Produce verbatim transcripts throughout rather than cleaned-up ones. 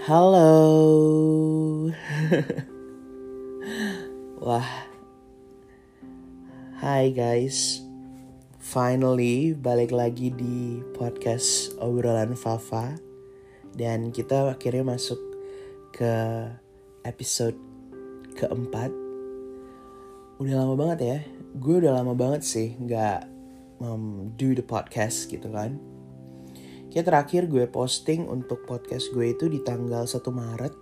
Halo. Wah. Hai guys. Finally balik lagi di podcast Obrolan Fafa. Dan kita akhirnya masuk ke episode keempat. Udah lama banget ya. Gue udah lama banget sih gak um, do the podcast gitu kan. Kayak terakhir gue posting untuk podcast gue itu di tanggal satu Maret.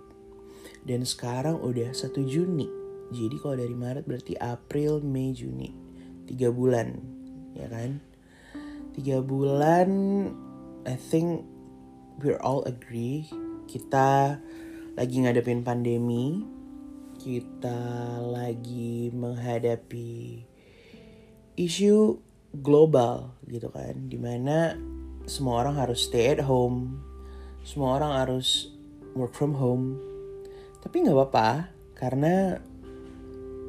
Dan sekarang udah satu Juni. Jadi kalau dari Maret berarti April, Mei, Juni. tiga bulan. Ya kan? tiga bulan, I think we're all agree. Kita lagi ngadepin pandemi. Kita lagi menghadapi isu global gitu kan. Dimana semua orang harus stay at home. Semua orang harus work from home. Tapi gak apa-apa. Karena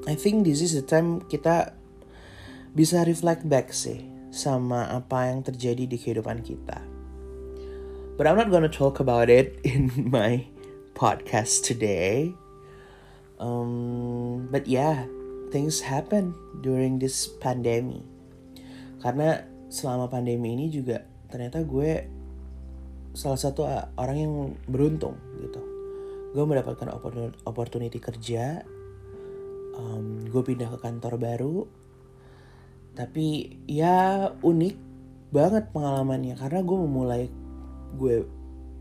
I think this is the time kita bisa reflect back sih. Sama apa yang terjadi di kehidupan kita. But I'm not gonna talk about it in my podcast today. Um, but yeah, things happen during this pandemic. Karena selama pandemi ini juga ternyata gue salah satu orang yang beruntung gitu. Gue mendapatkan opportunity kerja, um, gue pindah ke kantor baru. Tapi ya unik banget pengalamannya karena gue memulai gue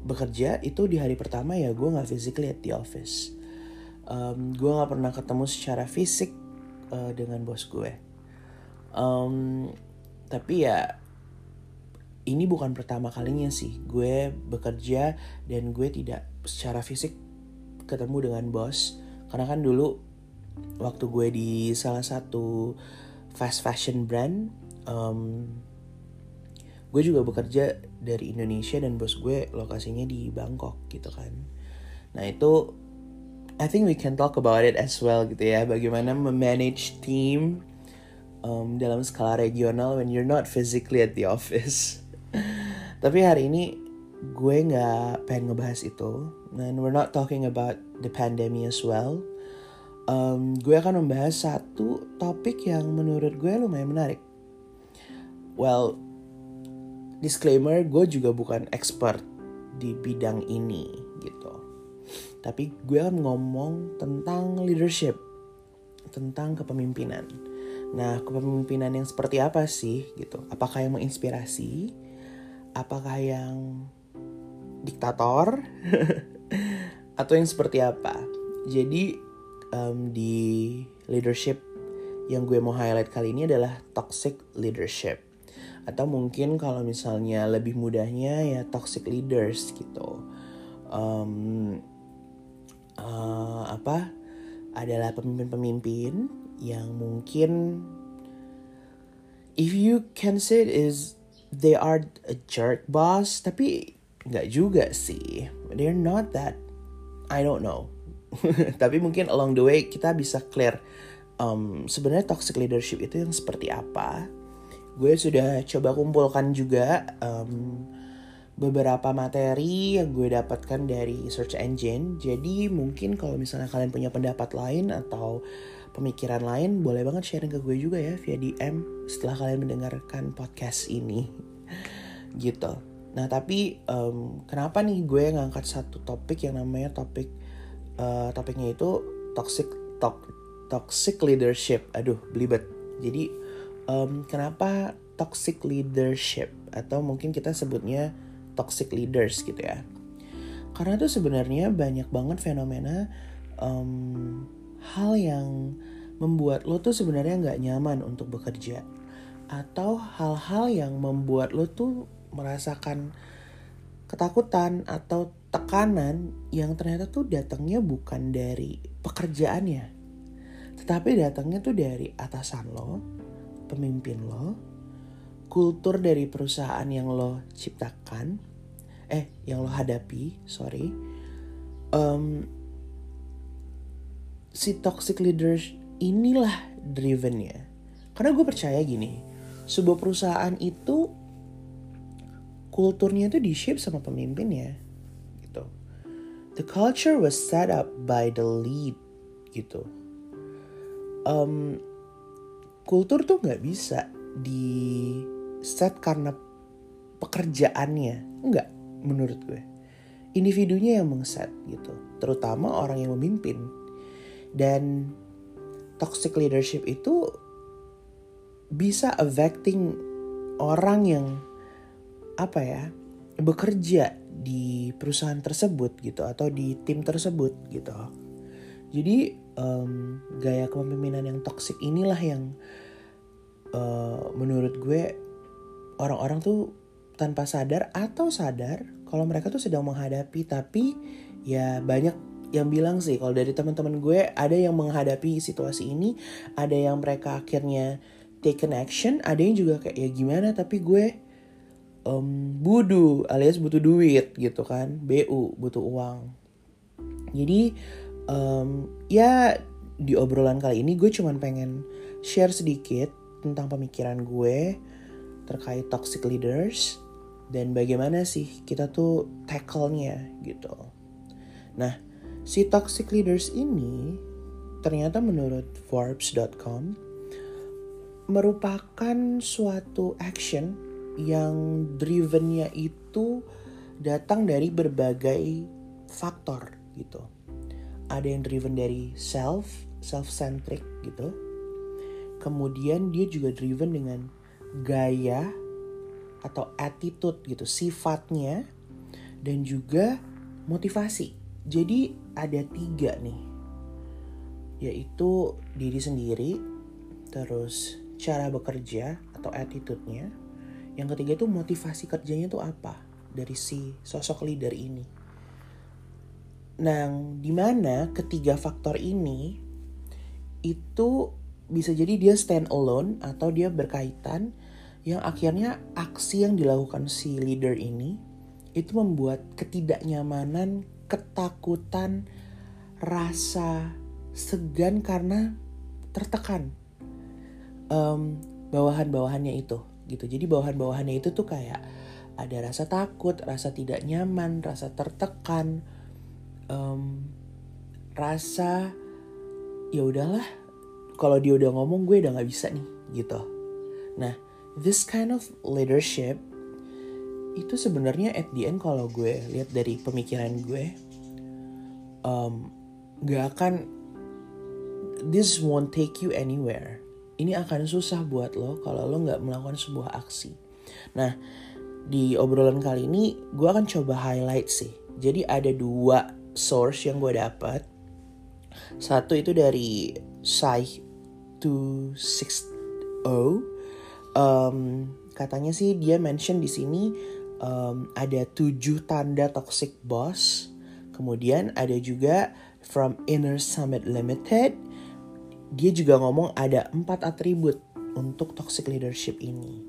bekerja itu di hari pertama ya gue nggak physically at the office. Um, gue nggak pernah ketemu secara fisik uh, dengan bos gue. Um, tapi ya ini bukan pertama kalinya sih gue bekerja dan gue tidak secara fisik ketemu dengan bos. Karena kan dulu waktu gue di salah satu fast fashion brand, um, gue juga bekerja dari Indonesia dan bos gue lokasinya di Bangkok gitu kan. Nah itu I think we can talk about it as well gitu ya. Bagaimana memanage team um, dalam skala regional when you're not physically at the office. Tapi hari ini gue gak pengen ngebahas itu. And we're not talking about the pandemic as well. Um, gue akan membahas satu topik yang menurut gue lumayan menarik. Well, disclaimer, gue juga bukan expert di bidang ini gitu. Tapi gue akan ngomong tentang leadership, tentang kepemimpinan. Nah, kepemimpinan yang seperti apa sih gitu? Apakah yang menginspirasi? Apakah yang diktator atau yang seperti apa? Jadi um, di leadership yang gue mau highlight kali ini adalah toxic leadership. Atau mungkin kalau misalnya lebih mudahnya ya toxic leaders gitu. Um, uh, apa? Adalah pemimpin-pemimpin yang mungkin if you can say it is they are a jerk boss, tapi nggak juga sih. They're not that. I don't know. Tapi mungkin along the way kita bisa clear um, sebenarnya toxic leadership itu yang seperti apa. Gue sudah coba kumpulkan juga um, beberapa materi yang gue dapatkan dari search engine. Jadi mungkin kalau misalnya kalian punya pendapat lain atau pemikiran lain, boleh banget sharing ke gue juga ya via D M setelah kalian mendengarkan podcast ini gitu. Nah tapi um, kenapa nih gue ngangkat satu topik yang namanya topik uh, topiknya itu toxic to- toxic leadership. Aduh belibet. Jadi um, kenapa toxic leadership atau mungkin kita sebutnya toxic leaders gitu ya? Karena tuh sebenarnya banyak banget fenomena um, hal yang membuat lo tuh sebenarnya nggak nyaman untuk bekerja atau hal-hal yang membuat lo tuh merasakan ketakutan atau tekanan yang ternyata tuh datangnya bukan dari pekerjaannya, tetapi datangnya tuh dari atasan lo, pemimpin lo, kultur dari perusahaan yang lo ciptakan, eh yang lo hadapi, sorry. Um, Si toxic leaders inilah drivennya. Karena gue percaya gini, sebuah perusahaan itu kulturnya itu di-shape sama pemimpinnya gitu. The culture was set up by the lead gitu. Um, kultur tuh nggak bisa di set karena pekerjaannya, nggak, menurut gue. Individunya yang mengset gitu, terutama orang yang memimpin. Dan toxic leadership itu bisa affecting orang yang apa ya, bekerja di perusahaan tersebut gitu atau di tim tersebut gitu. Jadi um, gaya kepemimpinan yang toxic inilah yang uh, menurut gue orang-orang tuh tanpa sadar atau sadar kalau mereka tuh sedang menghadapi. Tapi ya banyak yang bilang sih kalau dari teman-teman gue ada yang menghadapi situasi ini, ada yang mereka akhirnya taken action, ada yang juga kayak ya gimana tapi gue Um, budu alias butuh duit gitu kan, B U butuh uang. Jadi um, ya di obrolan kali ini gue cuman pengen share sedikit tentang pemikiran gue terkait toxic leaders dan bagaimana sih kita tuh tackle-nya gitu. Nah, si toxic leaders ini ternyata menurut Forbes dot com merupakan suatu action yang drivennya itu datang dari berbagai faktor gitu. Ada yang driven dari self, self-centric gitu. Kemudian dia juga driven dengan gaya atau attitude gitu, sifatnya, dan juga motivasi. Jadi ada tiga nih, yaitu diri sendiri, terus cara bekerja atau attitude-nya. Yang ketiga itu motivasi kerjanya tuh apa dari si sosok leader ini. Nah, dimana ketiga faktor ini itu bisa jadi dia stand alone atau dia berkaitan, yang akhirnya aksi yang dilakukan si leader ini itu membuat ketidaknyamanan, ketakutan, rasa segan karena tertekan um, bawahan-bawahannya itu. Gitu. Jadi bawahan-bawahannya itu tuh kayak ada rasa takut, rasa tidak nyaman, rasa tertekan, um, rasa ya udahlah kalau dia udah ngomong gue udah nggak bisa nih gitu. Nah, this kind of leadership itu sebenarnya at the end kalau gue lihat dari pemikiran gue um, nggak akan, this won't take you anywhere. Ini akan susah buat lo kalau lo nggak melakukan sebuah aksi. Nah, di obrolan kali ini gue akan coba highlight sih. Jadi ada dua source yang gue dapat. Satu itu dari Psych two sixty. Um, katanya sih dia mention di sini um, ada tujuh tanda toxic boss. Kemudian ada juga from Inner Summit Limited. Dia juga ngomong ada empat atribut untuk toxic leadership ini.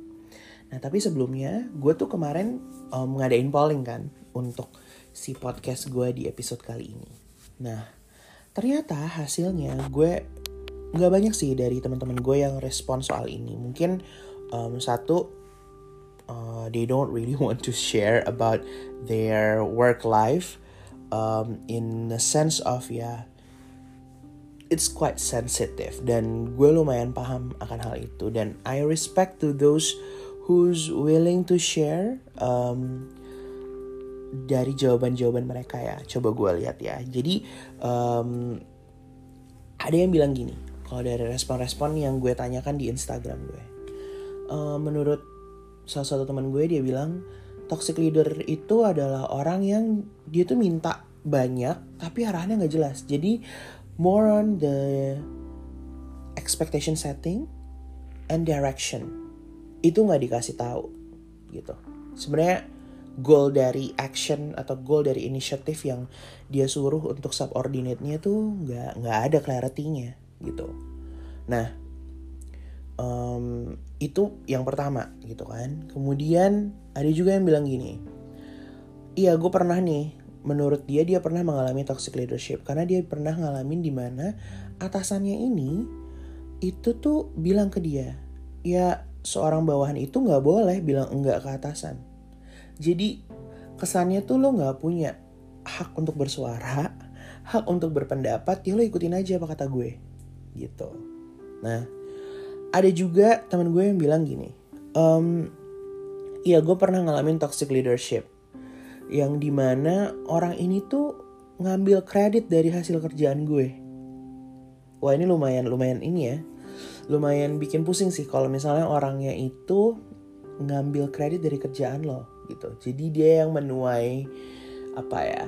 Nah, tapi sebelumnya gue tuh kemarin um, ngadain polling kan untuk si podcast gue di episode kali ini. Nah, ternyata hasilnya gue gak banyak sih dari teman-teman gue yang respon soal ini. Mungkin um, satu, uh, they don't really want to share about their work life um, in the sense of ya, it's quite sensitive, dan gue lumayan paham akan hal itu, dan I respect to those who's willing to share um, dari jawaban-jawaban mereka ya. Coba gue lihat ya. Jadi um, ada yang bilang gini, kalau dari respon-respon yang gue tanyakan di Instagram gue, uh, menurut salah satu teman gue dia bilang toxic leader itu adalah orang yang dia tuh minta banyak tapi arahnya nggak jelas. Jadi more on the expectation setting and direction. Itu nggak dikasih tahu gitu. Sebenarnya goal dari action atau goal dari inisiatif yang dia suruh untuk subordinate-nya tuh nggak nggak ada clarity-nya gitu. Nah, um, itu yang pertama gitu kan. Kemudian ada juga yang bilang gini, iya gue pernah nih. Menurut dia, dia pernah mengalami toxic leadership karena dia pernah ngalamin di mana atasannya ini itu tuh bilang ke dia, ya seorang bawahan itu nggak boleh bilang enggak ke atasan. Jadi kesannya tuh lo nggak punya hak untuk bersuara, hak untuk berpendapat, ya lo ikutin aja apa kata gue gitu. Nah, ada juga teman gue yang bilang gini, ehm, ya gue pernah ngalamin toxic leadership yang dimana orang ini tuh ngambil kredit dari hasil kerjaan gue. Wah, ini lumayan lumayan ini ya, lumayan bikin pusing sih kalau misalnya orangnya itu ngambil kredit dari kerjaan lo gitu. Jadi dia yang menuai apa ya,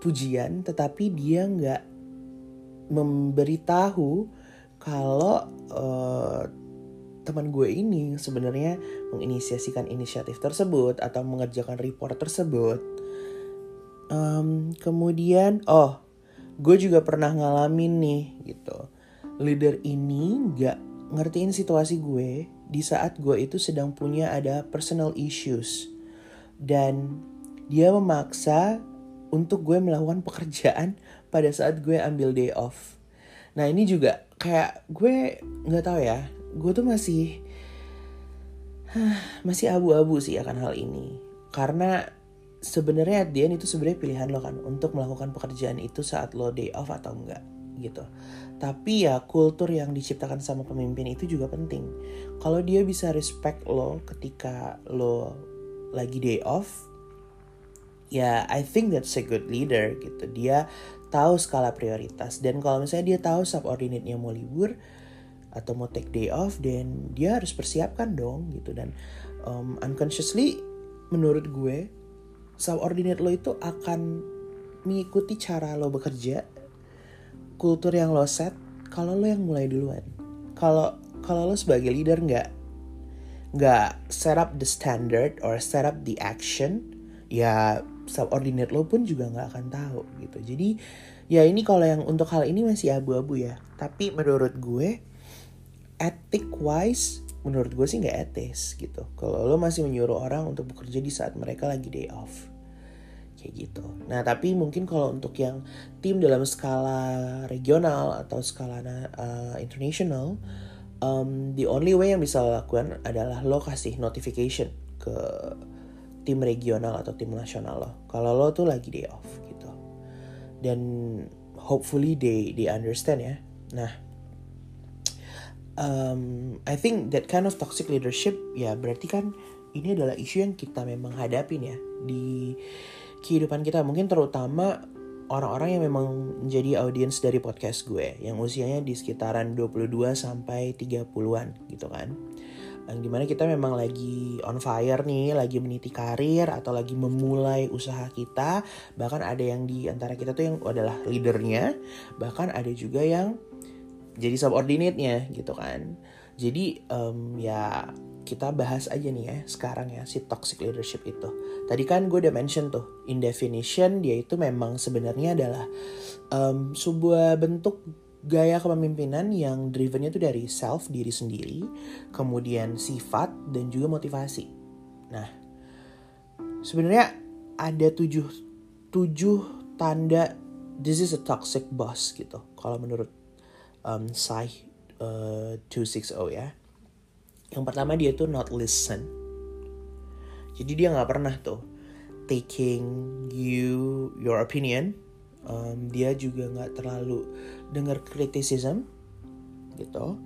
pujian, tetapi dia nggak memberitahu kalau uh, teman gue ini sebenarnya menginisiasikan inisiatif tersebut atau mengerjakan report tersebut. Um, kemudian, oh, gue juga pernah ngalamin nih gitu. Leader ini nggak ngertiin situasi gue di saat gue itu sedang punya ada personal issues, dan dia memaksa untuk gue melakukan pekerjaan pada saat gue ambil day off. Nah, ini juga kayak gue nggak tahu ya, gue tuh masih huh, masih abu-abu sih akan hal ini, karena sebenarnya Dian itu sebenarnya pilihan lo kan untuk melakukan pekerjaan itu saat lo day off atau enggak gitu. Tapi ya kultur yang diciptakan sama pemimpin itu juga penting. Kalau dia bisa respect lo ketika lo lagi day off, ya I think that's a good leader gitu. Dia tahu skala prioritas, dan kalau misalnya dia tahu subordinate-nya mau libur atau mau take day off, dan dia harus persiapkan dong gitu. Dan um, unconsciously menurut gue subordinate lo itu akan mengikuti cara lo bekerja, kultur yang lo set, kalau lo yang mulai duluan. Kalau kalau lo sebagai leader nggak nggak set up the standard or set up the action, ya subordinate lo pun juga nggak akan tahu gitu. Jadi ya ini kalau yang untuk hal ini masih abu-abu ya. Tapi menurut gue etik wise, menurut gue sih gak etis gitu kalau lo masih menyuruh orang untuk bekerja di saat mereka lagi day off kayak gitu. Nah, tapi mungkin kalau untuk yang tim dalam skala regional atau skala uh, international, um, the only way yang bisa lo lakukan adalah lo kasih notification ke tim regional atau tim nasional lo kalau lo tuh lagi day off gitu, dan hopefully they they understand ya. Nah, Um, I think that kind of toxic leadership, ya berarti kan ini adalah isu yang kita memang hadapin ya di kehidupan kita. Mungkin terutama orang-orang yang memang menjadi audiens dari podcast gue, yang usianya di sekitaran dua puluh dua sampai tiga puluhan gitu kan, yang dimana kita memang lagi on fire nih, lagi meniti karir atau lagi memulai usaha kita. Bahkan ada yang di antara kita tuh yang adalah leadernya, bahkan ada juga yang jadi subordinate-nya gitu kan. Jadi um, ya kita bahas aja nih ya sekarang ya si toxic leadership itu. Tadi kan gue udah mention tuh, in definition dia itu memang sebenarnya adalah um, sebuah bentuk gaya kepemimpinan yang drivennya tuh dari self, diri sendiri, kemudian sifat dan juga motivasi. Nah, sebenarnya ada tujuh, tujuh tanda this is a toxic boss gitu kalau menurut Um, Psych uh, dua enam nol ya. Yang pertama, dia tuh not listen. Jadi dia gak pernah tuh taking you your opinion. um, Dia juga gak terlalu dengar criticism gitu.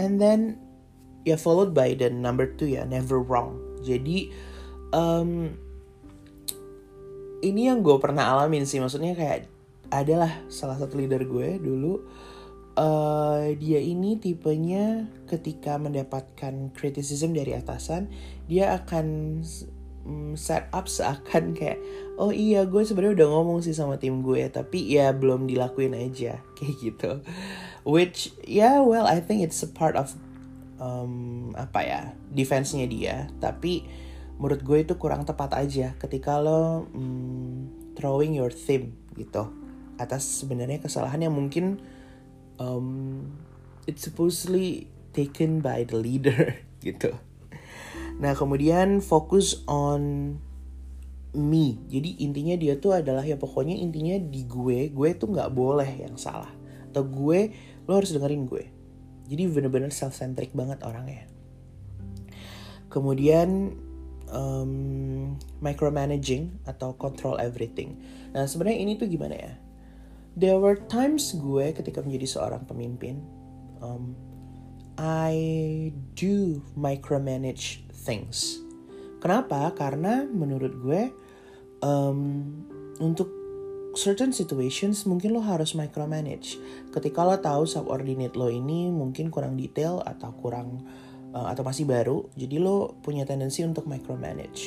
And then ya followed by the number two ya, never wrong. Jadi um, ini yang gue pernah alamin sih. Maksudnya kayak adalah salah satu leader gue dulu. Uh, dia ini tipenya ketika mendapatkan criticism dari atasan, dia akan um, set up seakan kayak, oh iya gue sebenarnya udah ngomong sih sama tim gue, tapi ya belum dilakuin aja kayak gitu. Which ya yeah, well I think it's a part of um, apa ya, defense-nya dia. Tapi menurut gue itu kurang tepat aja ketika lo um, throwing your theme gitu atas sebenarnya kesalahan yang mungkin Um, it's supposedly taken by the leader gitu. Nah, kemudian focus on me. Jadi intinya dia tuh adalah ya pokoknya intinya di gue, gue tuh nggak boleh yang salah. Atau gue, lo harus dengerin gue. Jadi benar-benar self-centric banget orangnya. Kemudian um, micromanaging atau control everything. Nah, sebenarnya ini tuh gimana ya? There were times gue ketika menjadi seorang pemimpin, um, I do micromanage things. Kenapa? Karena menurut gue um, untuk certain situations mungkin lo harus micromanage. Ketika lo tahu subordinate lo ini mungkin kurang detail atau kurang uh, atau masih baru, jadi lo punya tendensi untuk micromanage.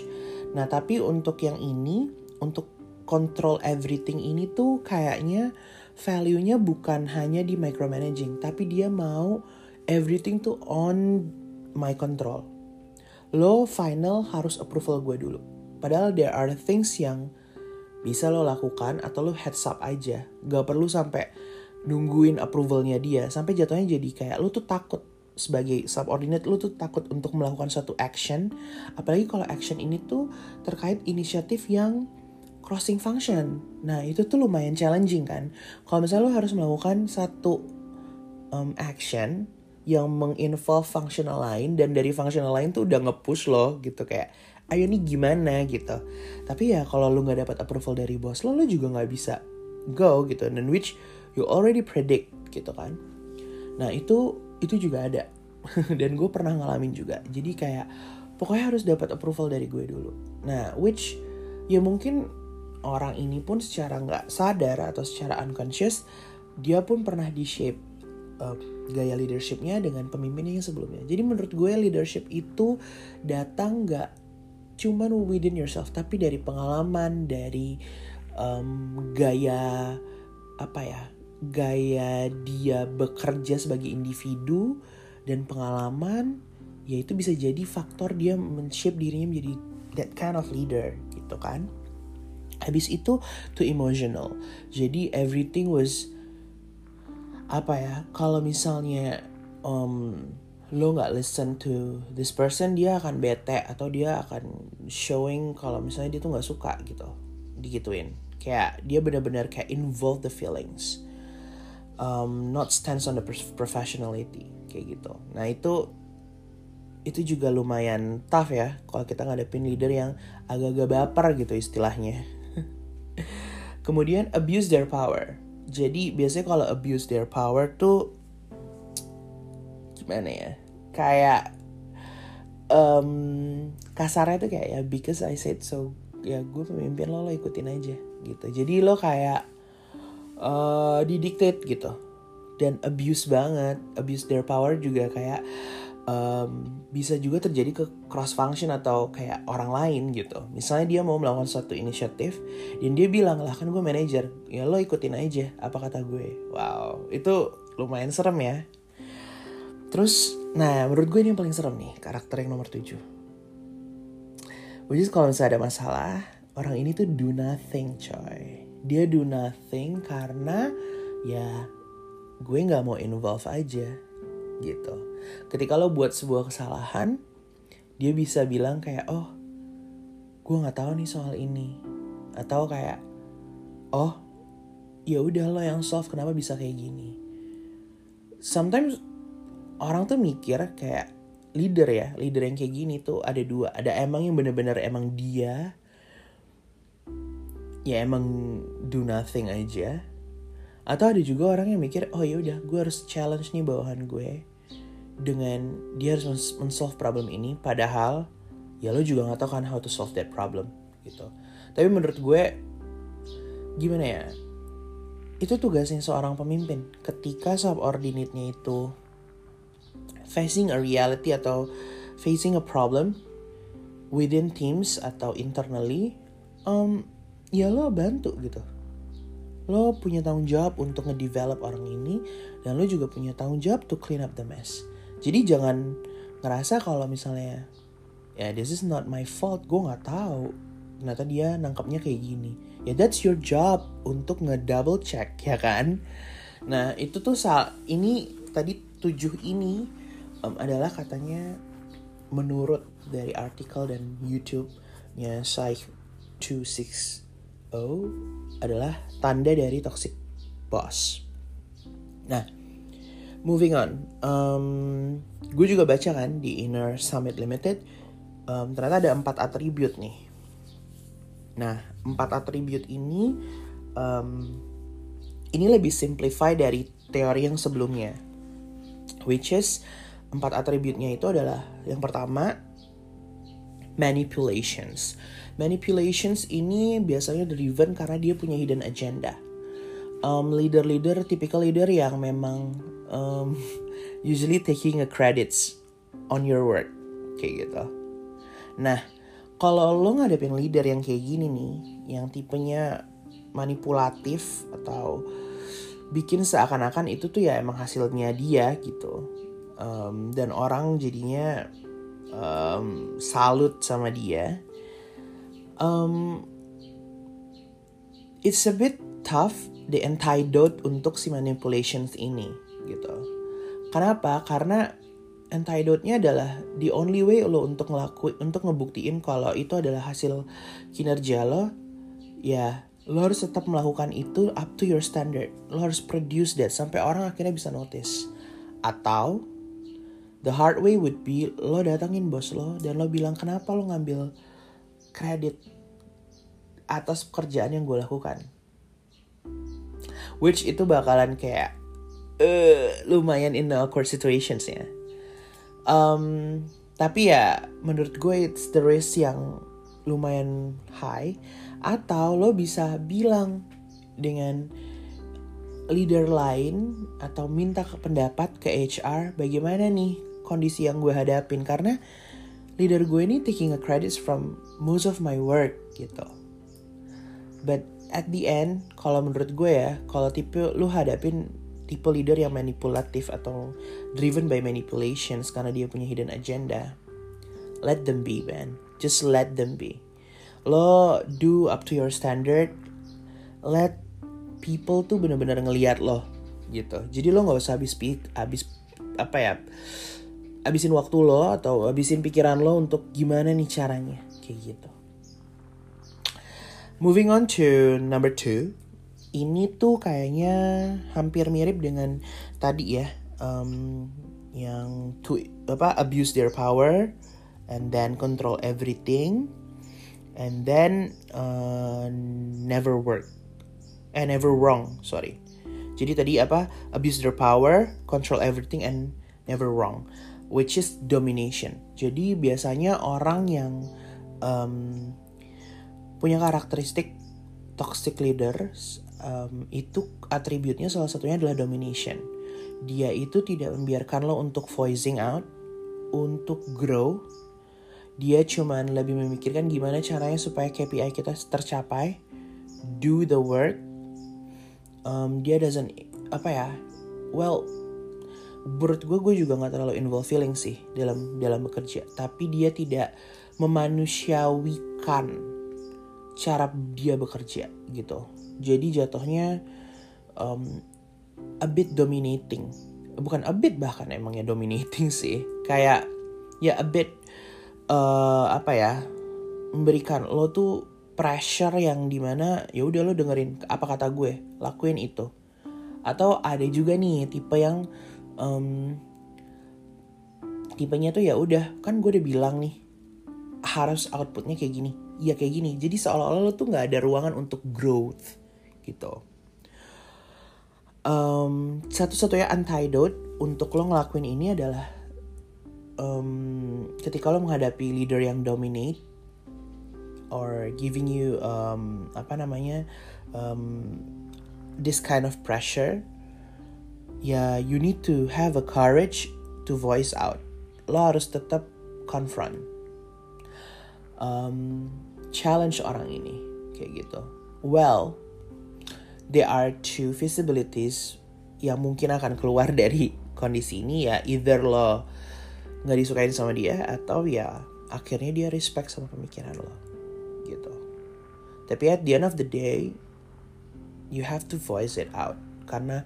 Nah, tapi untuk yang ini, untuk control everything ini tuh kayaknya value-nya bukan hanya di micromanaging, tapi dia mau everything tuh on my control. Lo final harus approval gue dulu. Padahal there are things yang bisa lo lakukan atau lo heads up aja. Gak perlu sampai nungguin approval-nya dia. Sampai jatuhnya jadi kayak lo tuh takut sebagai subordinate, lu tuh takut untuk melakukan suatu action. Apalagi kalau action ini tuh terkait inisiatif yang crossing function. Nah, itu tuh lumayan challenging kan. Kalau misalnya lo harus melakukan satu um, action yang menginvolve functional lain, dan dari functional lain tuh udah nge-push lo gitu kayak, ayo nih gimana gitu. Tapi ya kalau lo gak dapat approval dari bos lo, lo juga gak bisa go gitu. And which you already predict gitu kan. Nah, itu itu juga ada. Dan gue pernah ngalamin juga. Jadi kayak pokoknya harus dapat approval dari gue dulu. Nah, which ya mungkin orang ini pun secara gak sadar atau secara unconscious, dia pun pernah di-shape uh, gaya leadershipnya dengan pemimpinnya yang sebelumnya. Jadi menurut gue leadership itu datang gak cuman within yourself, tapi dari pengalaman, dari um, gaya, apa ya, gaya dia bekerja sebagai individu dan pengalaman. Ya itu bisa jadi faktor dia men-shape dirinya menjadi that kind of leader gitu kan. Habis itu too emotional. Jadi everything was apa ya? Kalau misalnya um, lo nggak listen to this person, dia akan bete atau dia akan showing kalau misalnya dia tuh nggak suka gitu, digituin. Kayak dia benar-benar kayak involve the feelings, um, not stands on the professionality kayak gitu. Nah itu itu juga lumayan tough ya kalau kita ngadepin leader yang agak-agak baper gitu istilahnya. Kemudian abuse their power. Jadi biasanya kalau abuse their power tuh gimana ya? Kayak um, kasarnya tuh kayak ya because I said so. Ya gue pemimpin lo, lo ikutin aja gitu. Jadi lo kayak uh, didiktate gitu. Dan abuse banget. Abuse their power juga kayak um, bisa juga terjadi ke cross function atau kayak orang lain gitu. Misalnya dia mau melakukan suatu inisiatif dan dia bilang lah kan gue manajer, ya lo ikutin aja apa kata gue. Wow, itu lumayan serem ya. Terus, nah menurut gue ini yang paling serem nih, karakter yang nomor tujuh. Which is kalau misalnya ada masalah, orang ini tuh do nothing coy. Dia do nothing karena ya gue gak mau involve aja gitu. Ketika lo buat sebuah kesalahan, dia bisa bilang kayak oh gue gak tahu nih soal ini. Atau kayak oh ya udah lo yang solve, kenapa bisa kayak gini. Sometimes orang tuh mikir kayak leader ya, leader yang kayak gini tuh ada dua. Ada emang yang benar-benar emang dia ya emang do nothing aja. Atau ada juga orang yang mikir, oh ya udah, gue harus challenge nih bawahan gue dengan dia harus men-solve problem ini. Padahal ya lo juga nggak tahu kan how to solve that problem gitu. Tapi menurut gue gimana ya? Itu tugasnya seorang pemimpin. Ketika subordinate-nya itu facing a reality atau facing a problem within teams atau internally, um, ya lo bantu gitu. Lo punya tanggung jawab untuk ngedevelop orang ini, dan lo juga punya tanggung jawab to clean up the mess. Jadi jangan ngerasa kalau misalnya ya yeah, this is not my fault, gue nggak tahu ternyata dia nangkapnya kayak gini. Ya yeah, that's your job untuk ngedouble check ya kan. Nah itu tuh saat ini tadi tujuh ini Um, adalah katanya menurut dari artikel dan YouTube-nya Psych two sixty adalah tanda dari toxic boss. Nah, moving on. Um, gue juga baca kan di Inner Summit Limited um, ternyata ada empat atribut nih. Nah, empat atribut ini um, ini lebih simplify dari teori yang sebelumnya, which is empat atributnya itu adalah yang pertama manipulations. Manipulations ini biasanya driven karena dia punya hidden agenda. Um, leader-leader, typical leader yang memang um, usually taking a credits on your work, kayak gitu. Nah, kalau lo ngadepin leader yang kayak gini nih, yang tipenya manipulatif atau bikin seakan-akan itu tuh ya emang hasilnya dia gitu, um, dan orang jadinya um, salut sama dia. Um, it's a bit tough the antidote untuk si manipulations ini gitu. Kenapa? Karena antidote-nya adalah the only way lo untuk ngelakuin, untuk ngebuktiin kalau itu adalah hasil kinerja lo, ya lo harus tetap melakukan itu up to your standard. Lo harus produce that sampai orang akhirnya bisa notice. Atau the hard way would be lo datangin bos lo dan lo bilang kenapa lo ngambil kredit atas pekerjaan yang gue lakukan, which itu bakalan kayak uh, lumayan in the awkward situations ya. Um, tapi ya menurut gue it's the risk yang lumayan high. Atau lo bisa bilang dengan leader lain atau minta pendapat ke H R, bagaimana nih kondisi yang gue hadapin, karena leader gue ini taking a credits from most of my work gitu. But at the end, kalau menurut gue ya, kalau tipe lu hadapin tipe leader yang manipulatif atau driven by manipulations karena dia punya hidden agenda, let them be man, just let them be. Lo do up to your standard, let people tuh benar-benar ngelihat lo gitu. Jadi lo nggak usah habis habis apa ya? Habisin waktu lo atau habisin pikiran lo untuk gimana nih caranya, kayak gitu. Moving on to number two. Ini tuh kayaknya hampir mirip dengan tadi ya, um, yang to apa abuse their power and then control everything and then uh, never work and never wrong, sorry. Jadi tadi apa abuse their power, control everything and never wrong, which is domination. Jadi biasanya orang yang um, punya karakteristik toxic leaders, um, itu atributnya salah satunya adalah domination. Dia itu tidak membiarkan lo untuk voicing out, untuk grow. Dia cuman lebih memikirkan gimana caranya supaya K P I kita tercapai, do the work. Um, dia doesn't apa ya, well, menurut gue, gue juga gak terlalu involve feeling sih dalam dalam bekerja. Tapi dia tidak memanusiawikan cara dia bekerja gitu. Jadi jatuhnya um, a bit dominating. Bukan a bit, bahkan emangnya dominating sih. Kayak ya a bit uh, apa ya, memberikan lo tuh pressure yang dimana ya udah lo dengerin apa kata gue, lakuin itu. Atau ada juga nih tipe yang Um, tipenya tuh ya udah kan gue udah bilang nih harus outputnya kayak gini, iya kayak gini. Jadi seolah-olah lo tuh nggak ada ruangan untuk growth gitu. Um, satu-satunya antidote untuk lo ngelakuin ini adalah um, ketika lo menghadapi leader yang dominate or giving you um, apa namanya um, this kind of pressure. Ya, yeah, you need to have a courage to voice out. Lo harus tetap confront, um, challenge orang ini, kayak gitu. Well, there are two feasibilities yang mungkin akan keluar dari kondisi ini ya. Either lo nggak disukain sama dia, atau ya akhirnya dia respect sama pemikiran lo, gitu. Tapi at the end of the day, you have to voice it out karena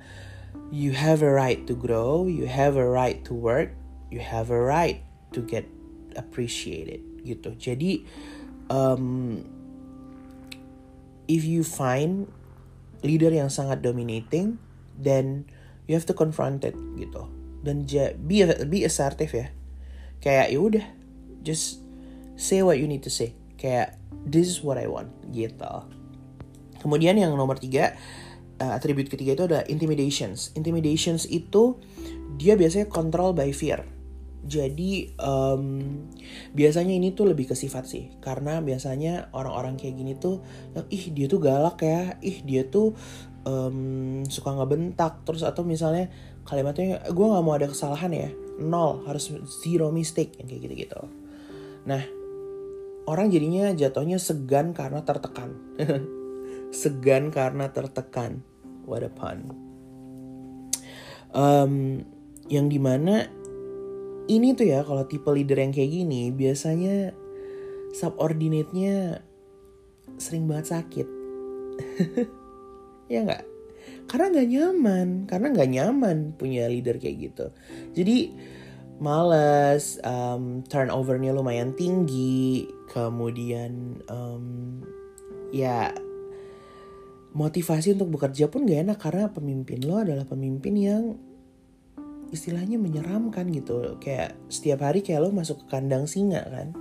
you have a right to grow, you have a right to work, you have a right to get appreciated gitu. Jadi um, if you find leader yang sangat dominating, then you have to confront it gitu. Dan ja- be, be assertive ya. Kayak ya udah, just say what you need to say. Kayak, this is what I want, gitu. Kemudian yang nomor tiga, uh, atribut ketiga itu ada intimidations. Intimidations itu, dia biasanya control by fear. Jadi, um, biasanya ini tuh lebih ke sifat sih. Karena biasanya orang-orang kayak gini tuh, ih dia tuh galak ya, ih dia tuh um, suka ngebentak. Terus atau misalnya kalimatnya, gue gak mau ada kesalahan ya, nol, harus zero mistake, yang kayak gitu-gitu. Nah, orang jadinya jatuhnya segan karena tertekan. Segan karena tertekan. What a pun. Um, yang dimana... Ini tuh ya, kalau tipe leader yang kayak gini, biasanya subordinate-nya sering banget sakit. Ya nggak? Karena nggak nyaman, karena nggak nyaman punya leader kayak gitu. Jadi malas, um, turnover-nya lumayan tinggi, kemudian um, ya motivasi untuk bekerja pun nggak enak karena pemimpin lo adalah pemimpin yang istilahnya menyeramkan gitu. Kayak setiap hari kayak lo masuk ke kandang singa kan.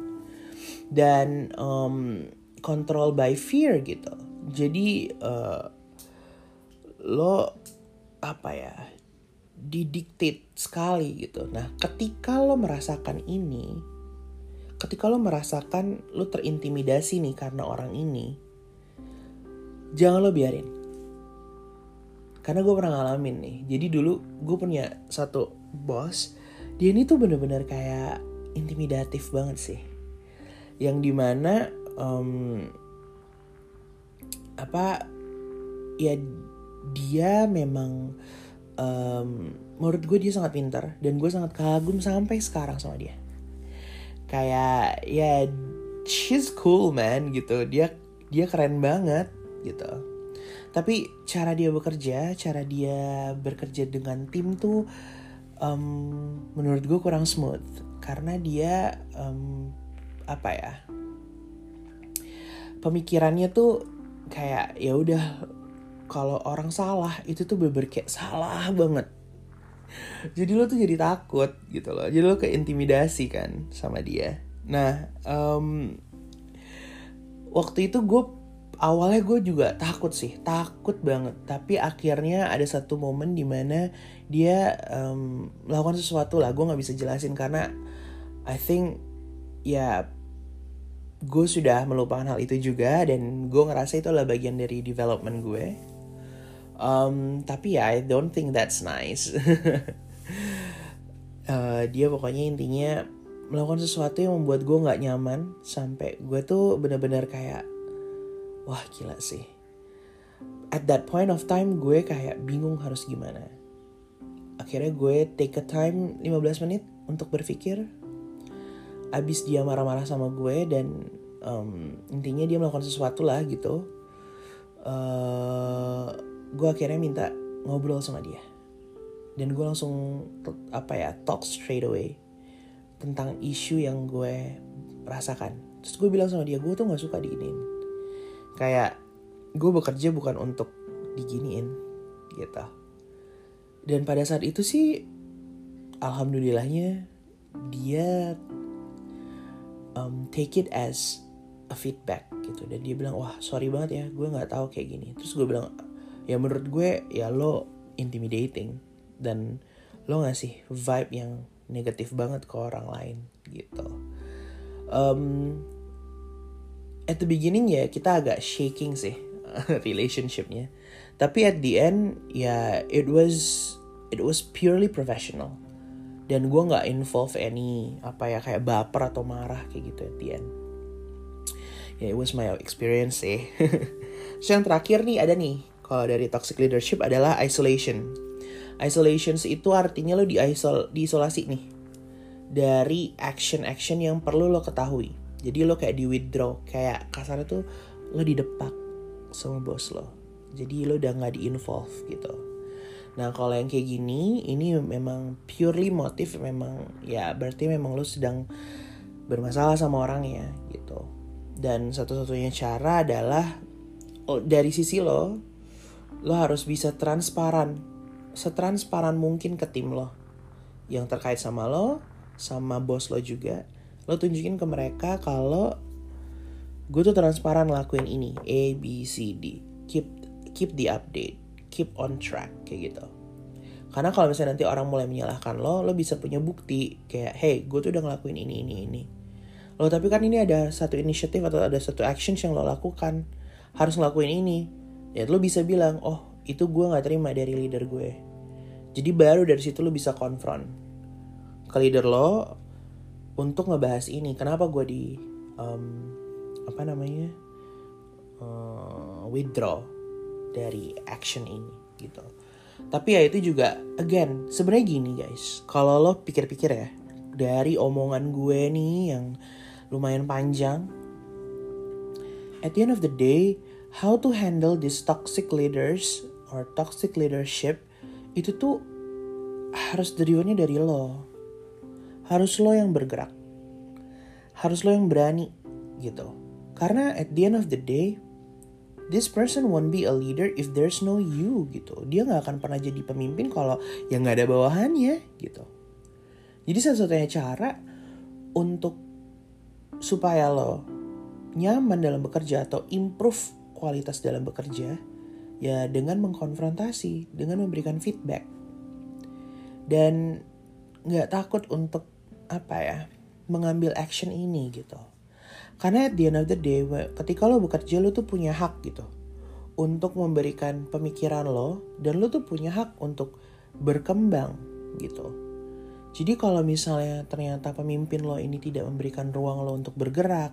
Dan um, control by fear gitu. Jadi uh, lo apa ya, didiktate sekali gitu. Nah ketika lo merasakan ini, ketika lo merasakan lo terintimidasi nih karena orang ini, jangan lo biarin. Karena gue pernah ngalamin nih. Jadi dulu gue punya satu bos. Dia ini tuh bener-bener kayak intimidatif banget sih. Yang dimana um, apa ya, dia memang um, menurut gue dia sangat pintar. Dan gue sangat kagum sampai sekarang sama dia. Kayak ya she's cool man gitu. Dia dia keren banget gitu. Tapi cara dia bekerja, cara dia bekerja dengan tim tuh um, menurut gue kurang smooth. Karena dia, um, apa ya, pemikirannya tuh kayak ya udah kalau orang salah itu tuh bener-bener kayak salah banget. Jadi lo tuh jadi takut gitu loh. Jadi lo keintimidasi kan sama dia. Nah, um, waktu itu gue... Awalnya gue juga takut sih, takut banget. Tapi akhirnya ada satu momen dimana dia um, melakukan sesuatu lah. Gue gak bisa jelasin karena I think ya gue sudah melupakan hal itu juga. Dan gue ngerasa itu adalah bagian dari development gue. Um, tapi ya I don't think that's nice. uh, dia pokoknya intinya melakukan sesuatu yang membuat gue gak nyaman. Sampai gue tuh benar-benar kayak... Wah gila sih. At that point of time gue kayak bingung harus gimana. Akhirnya gue take a time lima belas menit untuk berpikir. Abis dia marah-marah sama gue dan um, intinya dia melakukan sesuatu lah gitu. uh, Gue akhirnya minta ngobrol sama dia. Dan gue langsung apa ya, talk straight away tentang isu yang gue rasakan. Terus gue bilang sama dia, gue tuh gak suka diinin. Kayak gue bekerja bukan untuk diginiin gitu. Dan pada saat itu sih alhamdulillahnya dia um, take it as a feedback gitu. Dan dia bilang, wah sorry banget ya, gue gak tahu kayak gini. Terus gue bilang, ya menurut gue ya lo intimidating. Dan lo ngasih vibe yang negatif banget ke orang lain gitu. Um, At the beginning ya kita agak shaking sih relationship-nya. Tapi at the end ya it was it was purely professional. Dan gue gak involve any apa ya kayak baper atau marah kayak gitu at the end. Ya yeah, it was my experience sih. So yang terakhir nih ada nih. Kalau dari toxic leadership adalah isolation. Isolations itu artinya lo diisol- diisolasi nih. Dari action-action yang perlu lo ketahui. Jadi lo kayak di withdraw, kayak kasarnya tuh lo didepak sama bos lo. Jadi lo udah gak di involve gitu. Nah kalau yang kayak gini, ini memang purely motif, memang ya berarti memang lo sedang bermasalah sama orangnya gitu. Dan satu-satunya cara adalah oh, dari sisi lo, lo harus bisa transparan. Setransparan mungkin ke tim lo. Yang terkait sama lo, sama bos lo juga. Lo tunjukin ke mereka kalau gue tuh transparan lakuin ini A, B, C, D. Keep keep the update, keep on track kayak gitu. Karena kalau misalnya nanti orang mulai menyalahkan lo, lo bisa punya bukti kayak, hey, gue tuh udah ngelakuin ini, ini, ini. Lo tapi kan ini ada satu inisiatif atau ada satu actions yang lo lakukan. Harus ngelakuin ini. Dan lo bisa bilang, oh, itu gue gak terima dari leader gue. Jadi baru dari situ lo bisa konfront ke leader lo untuk ngebahas ini. Kenapa gue di, um, apa namanya, uh, withdraw dari action ini gitu. Tapi ya itu juga, again, sebenarnya gini guys, kalau lo pikir-pikir ya, dari omongan gue nih yang lumayan panjang, at the end of the day, how to handle these toxic leaders or toxic leadership, itu tuh harus deriwanya dari lo. Harus lo yang bergerak. Harus lo yang berani, gitu. Karena at the end of the day, this person won't be a leader if there's no you, gitu. Dia gak akan pernah jadi pemimpin kalau ya gak ada bawahannya, gitu. Jadi satu-satunya cara untuk supaya lo nyaman dalam bekerja atau improve kualitas dalam bekerja, ya dengan mengkonfrontasi, dengan memberikan feedback. Dan gak takut untuk, apa ya, mengambil action ini, gitu. Karena at the end of the day, ketika lo bekerja, lo tuh punya hak gitu untuk memberikan pemikiran lo, dan lo tuh punya hak untuk berkembang gitu. Jadi kalau misalnya ternyata pemimpin lo ini tidak memberikan ruang lo untuk bergerak,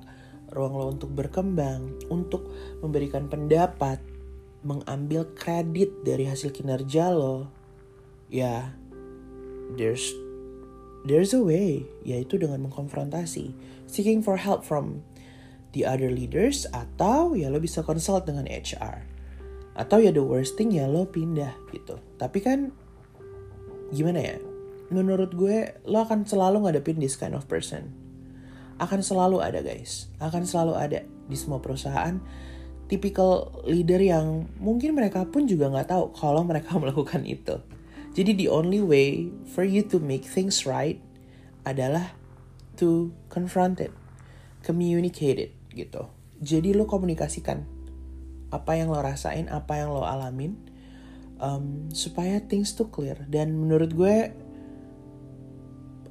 ruang lo untuk berkembang, untuk memberikan pendapat, mengambil kredit dari hasil kinerja lo, ya there's there's a way, yaitu dengan mengkonfrontasi, seeking for help from the other leaders, atau ya lo bisa consult dengan H R, atau ya the worst thing ya lo pindah gitu. Tapi kan gimana ya, menurut gue lo akan selalu ngadepin this kind of person. Akan selalu ada guys, akan selalu ada di semua perusahaan tipikal leader yang mungkin mereka pun juga gak tahu kalau mereka melakukan itu. Jadi the only way for you to make things right adalah to confront it, communicate it gitu. Jadi lo komunikasikan apa yang lo rasain, apa yang lo alamin, um, supaya things to clear. Dan menurut gue,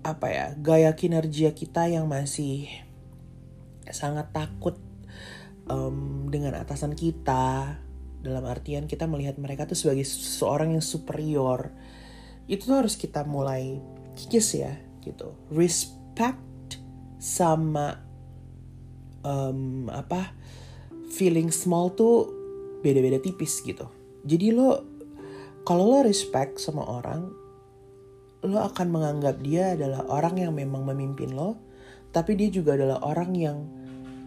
apa ya, gaya kinerja kita yang masih sangat takut um, dengan atasan kita, dalam artian kita melihat mereka tuh sebagai seseorang yang superior, itu tuh harus kita mulai kikis ya gitu. Respect sama um, apa feeling small tuh beda-beda tipis gitu. Jadi lo kalau lo respect sama orang, lo akan menganggap dia adalah orang yang memang memimpin lo, tapi dia juga adalah orang yang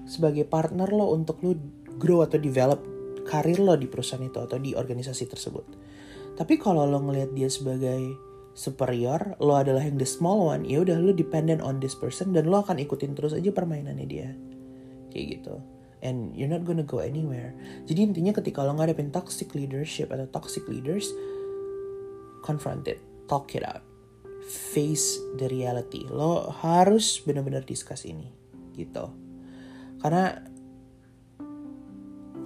sebagai partner lo untuk lo grow atau develop karir lo di perusahaan itu atau di organisasi tersebut. Tapi kalau lo ngelihat dia sebagai superior, lo adalah yang the small one, ya udah lo dependent on this person dan lo akan ikutin terus aja permainannya dia. Kayak gitu. And you're not gonna go anywhere. Jadi intinya ketika lo ngadepin toxic leadership atau toxic leaders, confront it, talk it out, face the reality. Lo harus benar-benar discuss ini, gitu. Karena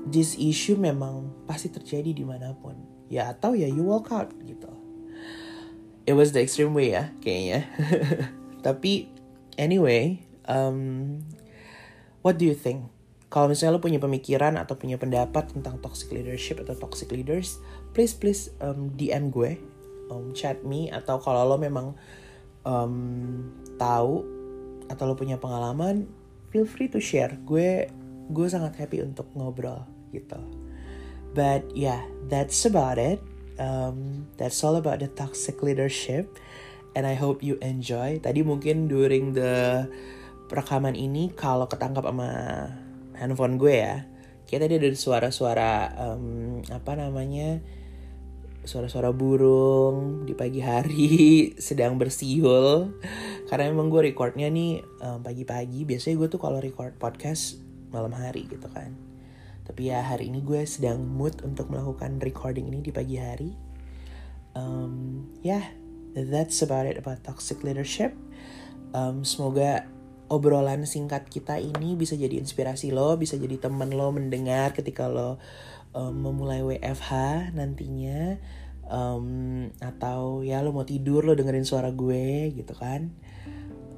this issue memang pasti terjadi dimanapun. Ya atau ya you walk out gitu. It was the extreme way ya kayaknya. Tapi anyway, um, what do you think? Kalau misalnya lo punya pemikiran atau punya pendapat tentang toxic leadership atau toxic leaders, please please um, D M gue, um, chat me. Atau kalau lo memang um, tahu atau lo punya pengalaman, feel free to share. Gue gue sangat happy untuk ngobrol gitu. But yeah, that's about it. Um, that's all about the toxic leadership. And I hope you enjoy. Tadi mungkin during the rekaman ini, kalau ketangkap sama handphone gue ya, kayak tadi ada suara-suara, um, apa namanya, suara-suara burung di pagi hari sedang bersiul. Karena memang gue recordnya nih um, pagi-pagi. Biasanya gue tuh kalau record podcast malam hari gitu kan. Tapi ya hari ini gue sedang mood untuk melakukan recording ini di pagi hari. Um, yeah, that's about it about toxic leadership. Um, semoga obrolan singkat kita ini bisa jadi inspirasi lo, bisa jadi temen lo mendengar ketika lo um, memulai W F H nantinya, um, atau ya lo mau tidur lo dengerin suara gue gitu kan.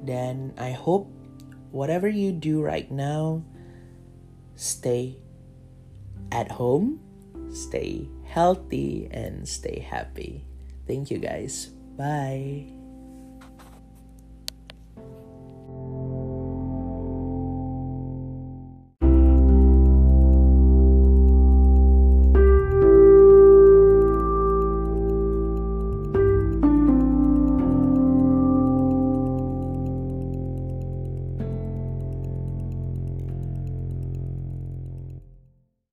Dan I hope whatever you do right now, stay at home, stay healthy, and stay happy. Thank you guys. Bye.